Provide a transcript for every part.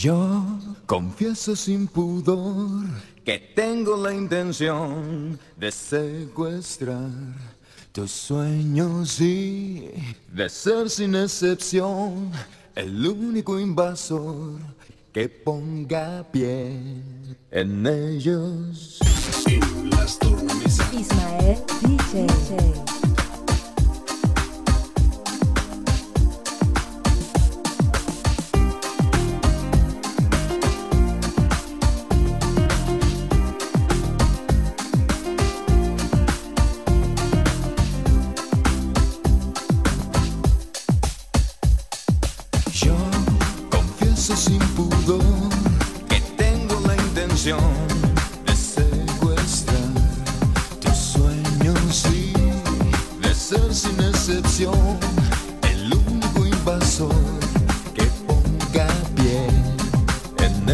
Yo confieso sin pudor que tengo la intención de secuestrar tus sueños y de ser sin excepción el único invasor que ponga pie en ellos. Ismael DJ. Yo confieso sin pudor que tengo la intención de secuestrar tus sueños y de ser sin excepción el único invasor que ponga pie en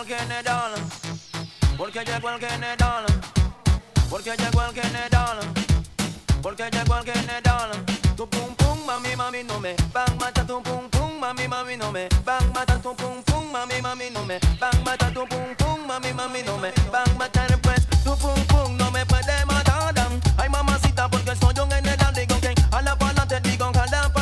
el general, porque llegó el general, porque llegó el general, porque llegó el general. Tu pum pum mami no me van mata, tu pum pum mami no me van mata, tu pum pum mami no me van mata, tu pum pum mami no me van matar pues, tu pum pum no me puede matar. Ay mamacita porque soy un general, digo que a la pala te digo que a la pala.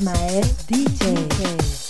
Ismael DJ.